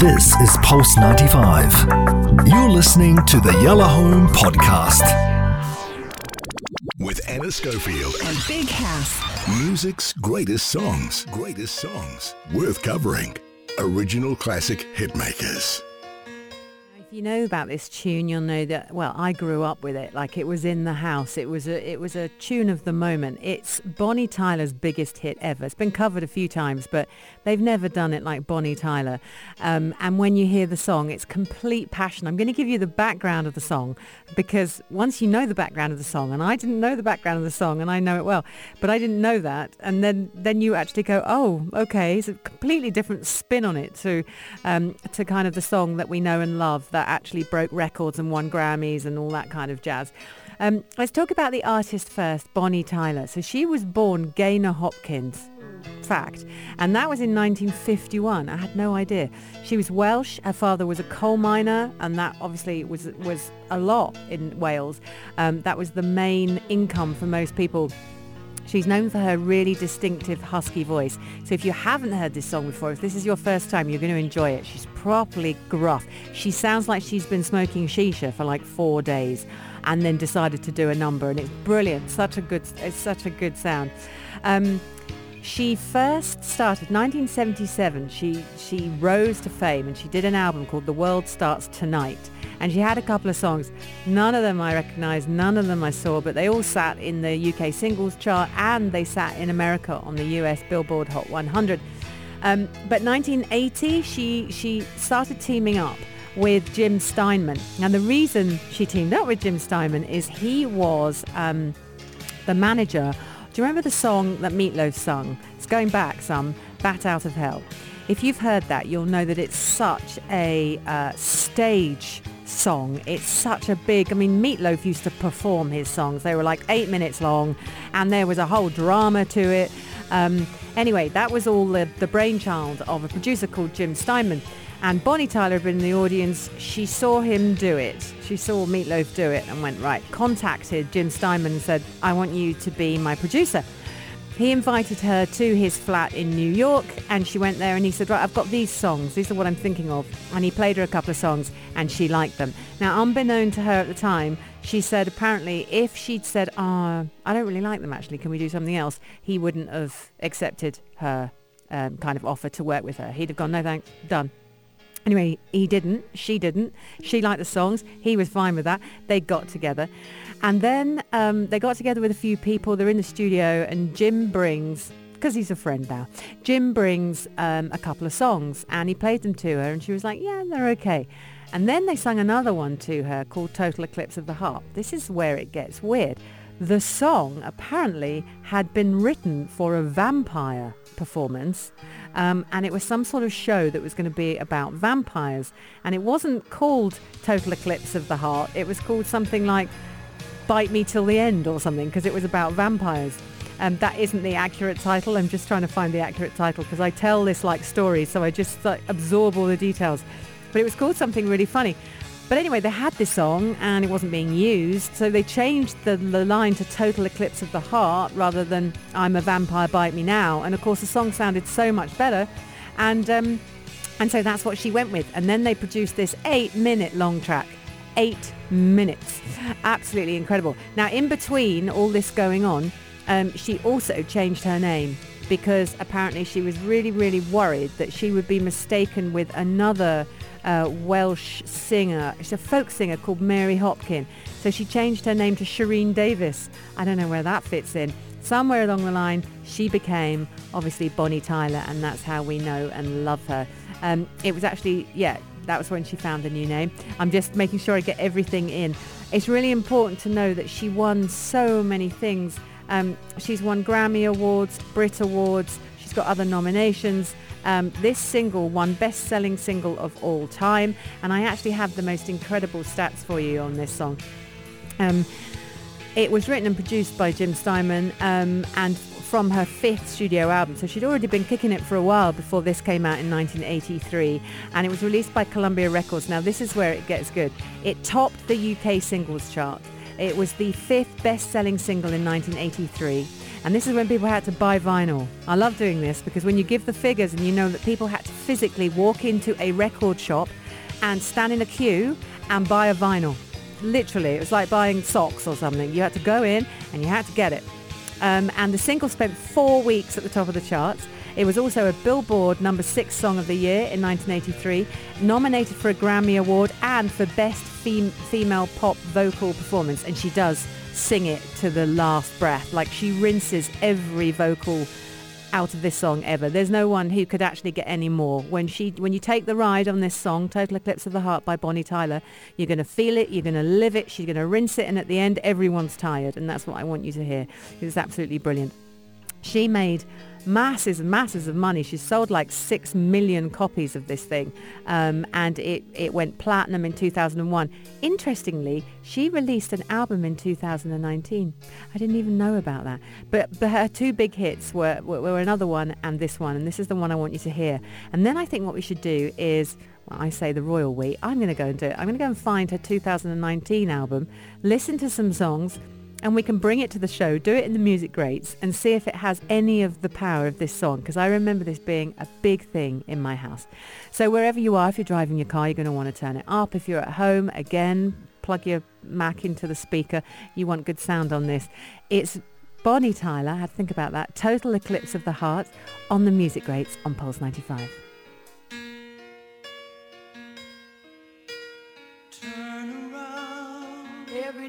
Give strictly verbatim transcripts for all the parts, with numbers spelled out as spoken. This is Pulse ninety-five. You're listening to the Yellow Home Podcast with Anna Schofield and Big Hass. Music's greatest songs, greatest songs worth covering. Original classic hitmakers. If you know about this tune, you'll know that, well, I grew up with it. Like, it was in the house. It was a it was a tune of the moment. It's Bonnie Tyler's biggest hit ever. It's been covered a few times, but they've never done it like Bonnie Tyler. Um, and when you hear the song, it's complete passion. I'm going to give you the background of the song, because once you know the background of the song, and I didn't know the background of the song, and I know it well, but I didn't know that. And then, then you actually go, oh, okay, it's a completely different spin on it to, um, to kind of the song that we know and love, that actually broke records and won Grammys and all that kind of jazz. Um, let's talk about the artist first, Bonnie Tyler. So she was born Gaynor Hopkins, fact, and that was in nineteen fifty-one. I had no idea. She was Welsh. Her father was a coal miner, and that obviously was was a lot in Wales. Um, that was the main income for most people. She's known for her really distinctive husky voice. So if you haven't heard this song before, if this is your first time, you're going to enjoy it. She's properly gruff. She sounds like she's been smoking shisha for like four days and then decided to do a number. And it's brilliant. Such a good, it's such a good sound. Um, she first started, nineteen seventy-seven, she, she rose to fame, and she did an album called The World Starts Tonight. And she had a couple of songs. None of them I recognised, none of them I saw, but they all sat in the U K singles chart, and they sat in America on the U S Billboard Hot one hundred. Um, but nineteen eighty, she, she started teaming up with Jim Steinman. Now, the reason she teamed up with Jim Steinman is he was um, the manager. Do you remember the song that Meatloaf sung? It's going back some, Bat Out of Hell. If you've heard that, you'll know that it's such a uh, stage song. It's such a big, I mean, Meatloaf used to perform his songs. They were like eight minutes long, and there was a whole drama to it. Um, anyway, that was all the, the brainchild of a producer called Jim Steinman. And Bonnie Tyler had been in the audience. She saw him do it. She saw Meatloaf do it and went, right, contacted Jim Steinman and said, I want you to be my producer. He invited her to his flat in New York, and she went there, and he said, right, I've got these songs. These are what I'm thinking of. And he played her a couple of songs, and she liked them. Now, unbeknown to her at the time, she said apparently if she'd said, ah, oh, I don't really like them, actually, can we do something else? He wouldn't have accepted her um, kind of offer to work with her. He'd have gone, no thanks, done. Anyway, he didn't, she didn't. She liked the songs. He was fine with that. They got together. And then um, they got together with a few people. They're in the studio, and Jim brings, because he's a friend now, Jim brings um, a couple of songs, and he played them to her, and she was like, yeah, they're okay. And then they sang another one to her called Total Eclipse of the Heart. This is where it gets weird. The song apparently had been written for a vampire performance, um, and it was some sort of show that was going to be about vampires, and it wasn't called Total Eclipse of the Heart. It was called something like Bite Me Till the End or something, because it was about vampires. Um, that isn't the accurate title. I'm just trying to find the accurate title, because I tell this like story, so I just like, absorb all the details. But it was called something really funny. But anyway, they had this song, and it wasn't being used, so they changed the, the line to Total Eclipse of the Heart rather than I'm a Vampire, Bite Me Now. And of course, the song sounded so much better, and um, and so that's what she went with. And then they produced this eight-minute long track. Eight minutes. Absolutely incredible. Now, in between all this going on, um, she also changed her name, because apparently she was really, really worried that she would be mistaken with another uh, Welsh singer. She's a folk singer called Mary Hopkin. So she changed her name to Shireen Davis. I don't know where that fits in. Somewhere along the line, she became, obviously, Bonnie Tyler, and that's how we know and love her. Um, it was actually, yeah, that was when she found a new name. I'm just making sure I get everything in. It's really important to know that she won so many things. Um, she's won Grammy Awards, Brit Awards. She's got other nominations. Um, this single won best-selling single of all time. And I actually have the most incredible stats for you on this song. Um, it was written and produced by Jim Steinman um, and from her fifth studio album. So she'd already been kicking it for a while before this came out in nineteen eighty-three. And it was released by Columbia Records. Now, this is where it gets good. It topped the U K singles chart. It was the fifth best-selling single in nineteen eighty-three. And this is when people had to buy vinyl. I love doing this, because when you give the figures and you know that people had to physically walk into a record shop and stand in a queue and buy a vinyl. Literally, it was like buying socks or something. You had to go in and you had to get it. Um, and the single spent four weeks at the top of the charts. It was also a Billboard number six song of the year in nineteen eighty-three, nominated for a Grammy Award and for Best fem- Female Pop Vocal Performance. And she does sing it to the last breath. Like, she rinses every vocal out of this song ever. There's no one who could actually get any more. When she, when you take the ride on this song, Total Eclipse of the Heart by Bonnie Tyler, you're going to feel it, you're going to live it, she's going to rinse it, and at the end, everyone's tired. And that's what I want you to hear. It's absolutely brilliant. She made masses and masses of money. She sold like six million copies of this thing, um, and it, it went platinum in two thousand one. Interestingly, she released an album in two thousand nineteen. I didn't even know about that. But, but her two big hits were, were, were another one and this one, and this is the one I want you to hear. And then I think what we should do is, well, I say the royal we, I'm going to go and do it. I'm going to go and find her two thousand nineteen album, listen to some songs, and we can bring it to the show, do it in the music grates, and see if it has any of the power of this song, because I remember this being a big thing in my house. So wherever you are, if you're driving your car, you're going to want to turn it up. If you're at home, again, plug your Mac into the speaker. You want good sound on this. It's Bonnie Tyler, I had to think about that, Total Eclipse of the Heart, on the music grates on Pulse ninety-five. Every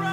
around.